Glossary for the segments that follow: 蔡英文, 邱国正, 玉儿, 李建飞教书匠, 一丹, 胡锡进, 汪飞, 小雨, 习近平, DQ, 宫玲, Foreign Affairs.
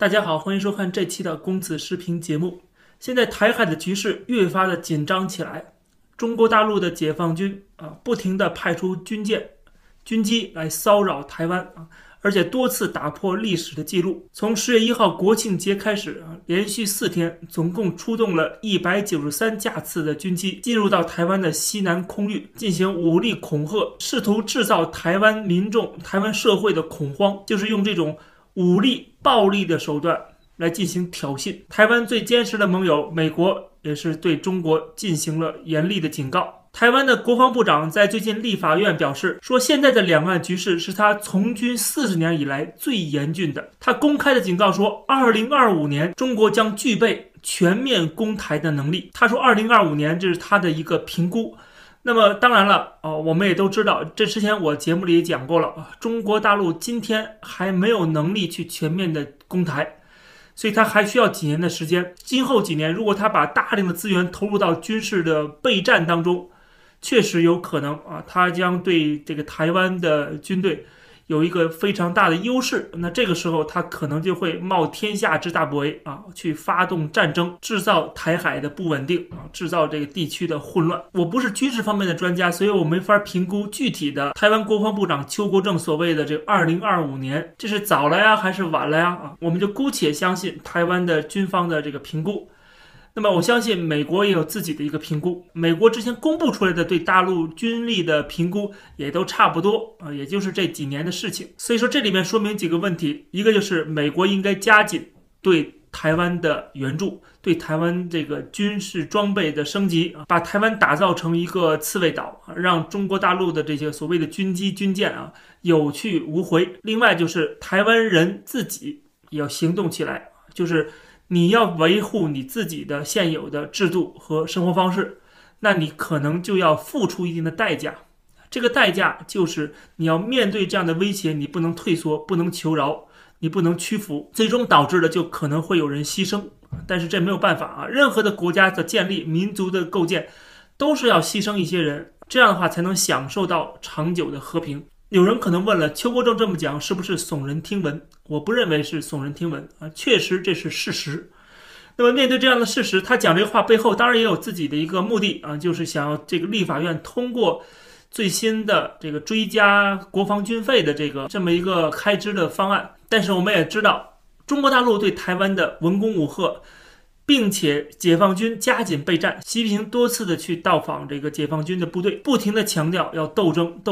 大家好，欢迎收看这期的公子视频节目。现在台海的局势越发的紧张起来，中国大陆的解放军不停的派出军机来骚扰台湾而且多次打破历史的记录。从10月1号国庆节开始连续4天，总共出动了193架次的军机进入到台湾的西南空域，进行武力恐吓，试图制造台湾民众、台湾社会的恐慌，就是用这种武力、暴力的手段来进行挑衅。台湾最坚实的盟友美国也是对中国进行了严厉的警告。台湾的国防部长在最近立法院表示说，现在的两岸局势是他从军40年以来最严峻的。他公开的警告说，2025年中国将具备全面攻台的能力。他说2025年这是他的一个评估。那么当然了我们也都知道，这之前我节目里也讲过了，中国大陆今天还没有能力去全面的攻台，所以他还需要几年的时间。今后几年如果他把大量的资源投入到军事的备战当中，确实有可能他将对这个台湾的军队有一个非常大的优势。那这个时候他可能就会冒天下之大不韪去发动战争，制造台海的不稳定制造这个地区的混乱。我不是军事方面的专家，所以我没法评估具体的台湾国防部长邱国正所谓的这个2025年，这是早了呀还是晚了呀我们就姑且相信台湾的军方的这个评估。那么我相信美国也有自己的一个评估，美国之前公布出来的对大陆军力的评估也都差不多也就是这几年的事情。所以说这里面说明几个问题，一个就是美国应该加紧对台湾的援助，对台湾这个军事装备的升级，把台湾打造成一个刺猬岛，让中国大陆的这些所谓的军机军舰有去无回。另外就是台湾人自己也要行动起来，就是你要维护你自己的现有的制度和生活方式，那你可能就要付出一定的代价。这个代价就是你要面对这样的威胁，你不能退缩，不能求饶，你不能屈服，最终导致的就可能会有人牺牲。但是这没有办法任何的国家的建立、民族的构建都是要牺牲一些人，这样的话才能享受到长久的和平。有人可能问了，邱国正这么讲是不是耸人听闻？我不认为是耸人听闻确实这是事实。那么面对这样的事实，他讲这话背后当然也有自己的一个目的就是想要这个立法院通过最新的这个追加国防军费的这么一个开支的方案。但是我们也知道，中国大陆对台湾的文攻武吓，并且解放军加紧备战。习近平多次的去到访这个解放军的部队，不停的强调要斗争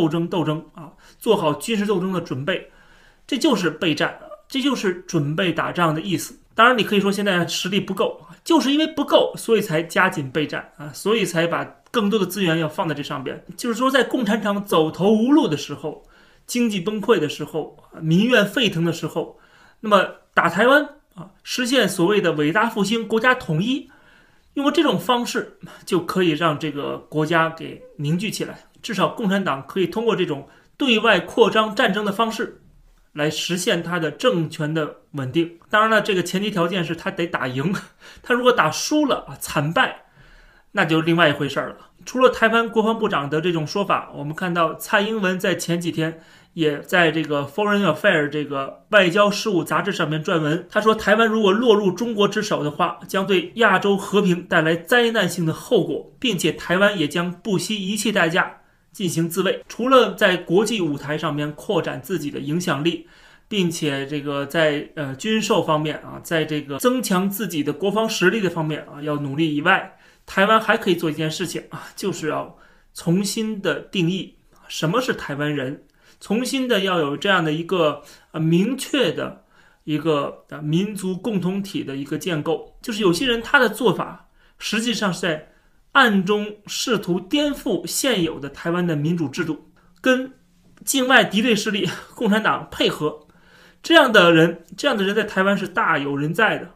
做好军事斗争的准备，这就是备战，这就是准备打仗的意思。当然你可以说现在实力不够，就是因为不够所以才加紧备战所以才把更多的资源要放在这上边。就是说在共产党走投无路的时候，经济崩溃的时候，民怨沸腾的时候，那么打台湾实现所谓的伟大复兴、国家统一，用过这种方式就可以让这个国家给凝聚起来。至少共产党可以通过这种对外扩张战争的方式来实现他的政权的稳定。当然了，这个前提条件是他得打赢，他如果打输了惨败，那就另外一回事了。除了台湾国防部长的这种说法，我们看到蔡英文在前几天也在这个 Foreign Affairs 这个外交事务杂志上面撰文，他说台湾如果落入中国之手的话，将对亚洲和平带来灾难性的后果，并且台湾也将不惜一切代价进行自卫。除了在国际舞台上面扩展自己的影响力，并且这个在军售方面在这个增强自己的国防实力的方面要努力以外，台湾还可以做一件事情就是要重新的定义什么是台湾人，重新的要有这样的一个明确的一个民族共同体的一个建构。就是有些人他的做法实际上是在暗中试图颠覆现有的台湾的民主制度，跟境外敌对势力共产党配合，这样的人在台湾是大有人在的。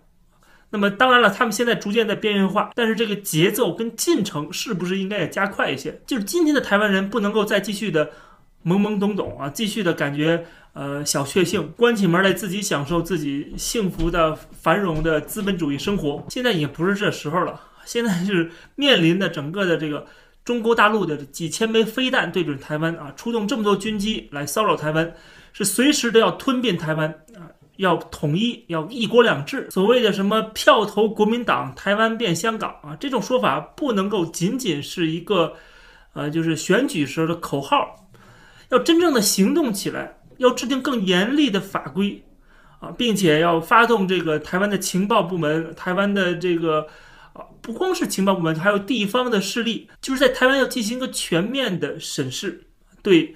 那么当然了，他们现在逐渐在边缘化，但是这个节奏跟进程是不是应该也加快一些？就是今天的台湾人不能够再继续的懵懵懂懂继续的感觉小确幸，关起门来自己享受自己幸福的繁荣的资本主义生活。现在也不是这时候了，现在是面临的整个的这个中国大陆的几千枚飞弹对准台湾出动这么多军机来骚扰台湾，是随时都要吞并台湾要统一，要一国两制。所谓的什么票投国民党，台湾变香港啊，这种说法不能够仅仅是一个就是选举时候的口号，要真正的行动起来，要制定更严厉的法规啊，并且要发动这个台湾的情报部门，台湾的这个不光是情报部门，还有地方的势力，就是在台湾要进行一个全面的审视，对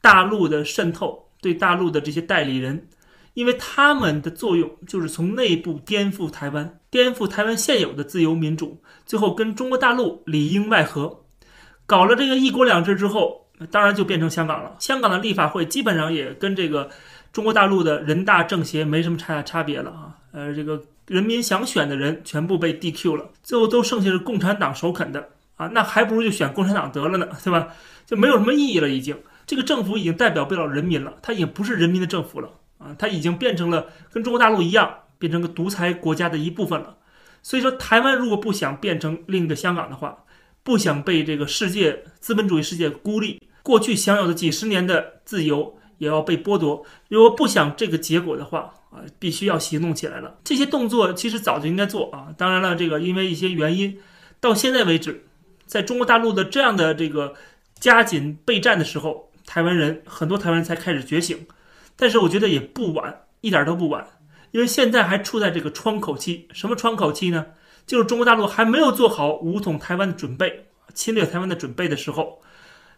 大陆的渗透，对大陆的这些代理人，因为他们的作用就是从内部颠覆台湾，颠覆台湾现有的自由民主，最后跟中国大陆里应外合。搞了这个一国两制之后，当然就变成香港了。香港的立法会基本上也跟这个中国大陆的人大政协没什么差别了啊。这个人民想选的人全部被 DQ 了，最后都剩下是共产党首肯的啊，那还不如就选共产党得了呢，对吧？就没有什么意义了，已经这个政府已经代表不了人民了，它也不是人民的政府了啊，它已经变成了跟中国大陆一样，变成个独裁国家的一部分了。所以说，台湾如果不想变成另一个香港的话，不想被这个世界资本主义世界孤立，过去享有的几十年的自由也要被剥夺。如果不想这个结果的话啊，必须要行动起来了。这些动作其实早就应该做啊，当然了，这个因为一些原因，到现在为止，在中国大陆的这样的这个加紧备战的时候，很多台湾人才开始觉醒。但是我觉得也不晚，一点都不晚，因为现在还处在这个窗口期。什么窗口期呢？就是中国大陆还没有做好武统台湾的准备，侵略台湾的准备的时候，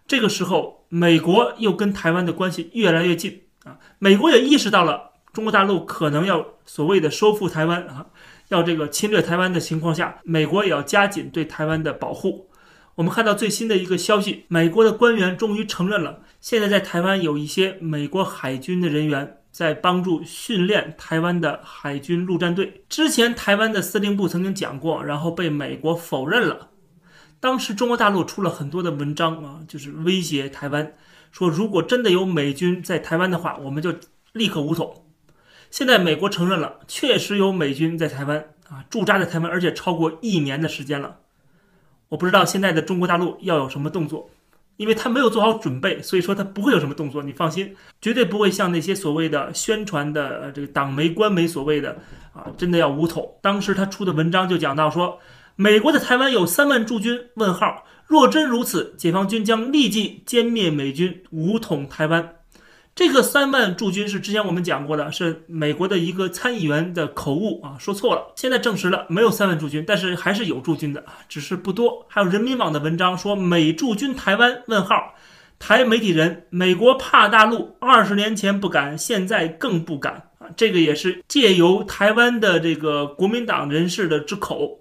这个时候美国又跟台湾的关系越来越近啊，美国也意识到了中国大陆可能要所谓的收复台湾啊，要这个侵略台湾的情况下，美国也要加紧对台湾的保护。我们看到最新的一个消息，美国的官员终于承认了，现在在台湾有一些美国海军的人员在帮助训练台湾的海军陆战队。之前台湾的司令部曾经讲过，然后被美国否认了。当时中国大陆出了很多的文章啊，就是威胁台湾，说如果真的有美军在台湾的话，我们就立刻武统。现在美国承认了，确实有美军在台湾啊，驻扎在台湾，而且超过1年的时间了。我不知道现在的中国大陆要有什么动作，因为他没有做好准备，所以说他不会有什么动作，你放心，绝对不会像那些所谓的宣传的这个党媒官媒所谓的啊，真的要武统。当时他出的文章就讲到说，美国的台湾有3万驻军？若真如此，解放军将立即歼灭美军，武统台湾。这个3万驻军是之前我们讲过的，是美国的一个参议员的口误啊，说错了。现在证实了没有3万驻军，但是还是有驻军的，只是不多。还有人民网的文章说，美驻军台湾？台媒体人，美国怕大陆，20年前不敢，现在更不敢啊。这个也是借由台湾的这个国民党人士的之口，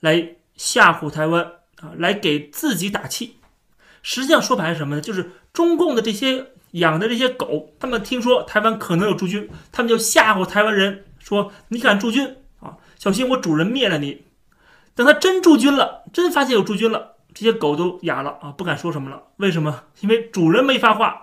来吓唬台湾啊，来给自己打气。实际上说白是什么呢？就是中共的这些养的这些狗，他们听说台湾可能有驻军，他们就吓唬台湾人，说你敢驻军啊，小心我主人灭了你。等他真驻军了，真发现有驻军了，这些狗都哑了啊，不敢说什么了。为什么？因为主人没发话，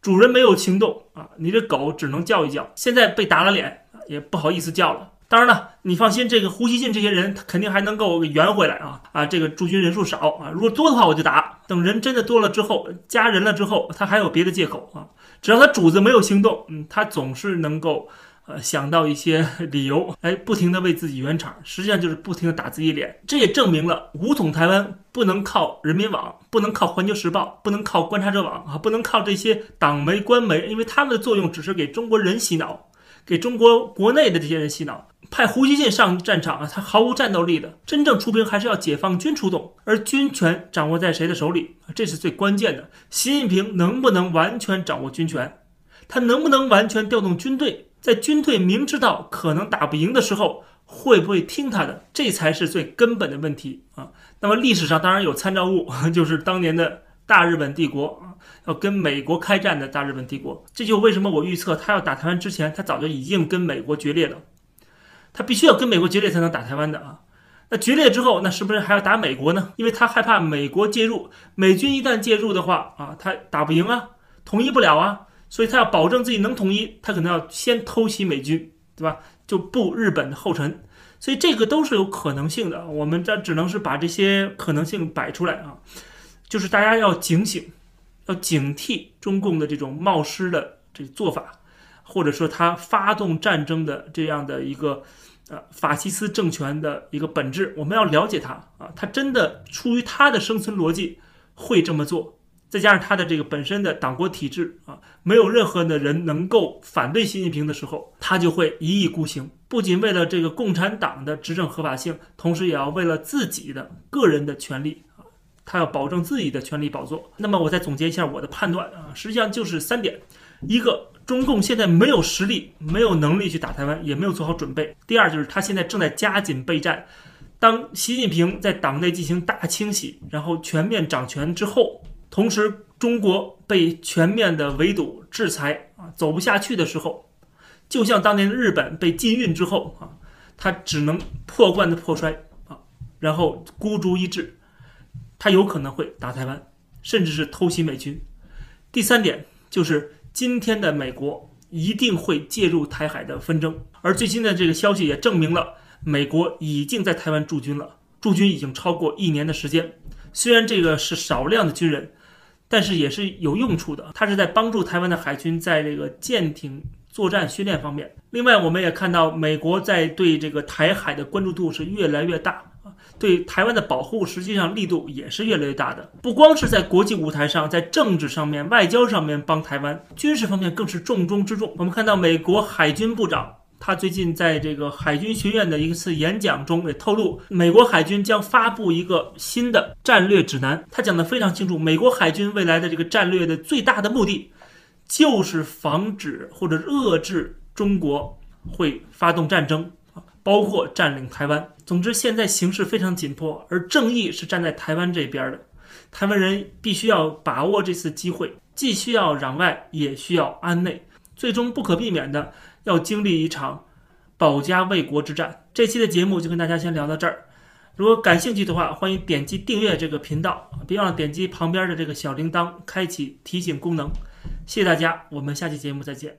主人没有行动啊，你这狗只能叫一叫。现在被打了脸，也不好意思叫了。当然了，你放心，这个胡锡进这些人他肯定还能够圆回来啊！这个驻军人数少啊，如果多的话我就打。等人真的多了之后，加人了之后，他还有别的借口啊。只要他主子没有行动，他总是能够想到一些理由来不停的为自己圆场，实际上就是不停的打自己脸。这也证明了武统台湾不能靠人民网，不能靠环球时报，不能靠观察者网啊，不能靠这些党媒官媒，因为他们的作用只是给中国人洗脑，给中国国内的这些人洗脑。派胡锡进上战场啊，他毫无战斗力的，真正出兵还是要解放军出动，而军权掌握在谁的手里，这是最关键的。习近平能不能完全掌握军权，他能不能完全调动军队，在军队明知道可能打不赢的时候，会不会听他的，这才是最根本的问题啊。那么历史上当然有参照物，就是当年的大日本帝国啊，要跟美国开战的大日本帝国，这就为什么我预测他要打台湾之前，他早就已经跟美国决裂了。他必须要跟美国决裂才能打台湾的啊，那决裂之后，那是不是还要打美国呢？因为他害怕美国介入，美军一旦介入的话啊，他打不赢啊，统一不了啊，所以他要保证自己能统一，他可能要先偷袭美军，对吧？就步日本的后尘，所以这个都是有可能性的，我们这只能是把这些可能性摆出来啊，就是大家要警醒，要警惕中共的这种冒失的这个做法。或者说他发动战争的这样的一个法西斯政权的一个本质，我们要了解他啊，他真的出于他的生存逻辑会这么做，再加上他的这个本身的党国体制啊，没有任何的人能够反对习近平的时候，他就会一意孤行，不仅为了这个共产党的执政合法性，同时也要为了自己的个人的权利啊，他要保证自己的权利宝座。那么我再总结一下我的判断啊，实际上就是三点：一个，中共现在没有实力、没有能力去打台湾，也没有做好准备；第二，就是他现在正在加紧备战。当习近平在党内进行大清洗，然后全面掌权之后，同时中国被全面的围堵、制裁啊，走不下去的时候，就像当年日本被禁运之后啊，他只能破罐子破摔啊，然后孤注一掷，他有可能会打台湾，甚至是偷袭美军。第三点就是，今天的美国一定会介入台海的纷争，而最新的这个消息也证明了，美国已经在台湾驻军了，驻军已经超过1年的时间。虽然这个是少量的军人，但是也是有用处的，它是在帮助台湾的海军在这个舰艇作战训练方面。另外，我们也看到美国在对这个台海的关注度是越来越大，对台湾的保护实际上力度也是越来越大的，不光是在国际舞台上，在政治上面、外交上面帮台湾，军事方面更是重中之重。我们看到美国海军部长他最近在这个海军学院的一次演讲中也透露，美国海军将发布一个新的战略指南，他讲得非常清楚，美国海军未来的这个战略的最大的目的就是防止或者遏制中国会发动战争，包括占领台湾。总之，现在形势非常紧迫，而正义是站在台湾这边的，台湾人必须要把握这次机会，既需要攘外，也需要安内，最终不可避免的要经历一场保家卫国之战。这期的节目就跟大家先聊到这儿，如果感兴趣的话，欢迎点击订阅这个频道，别忘了点击旁边的这个小铃铛，开启提醒功能。谢谢大家，我们下期节目再见。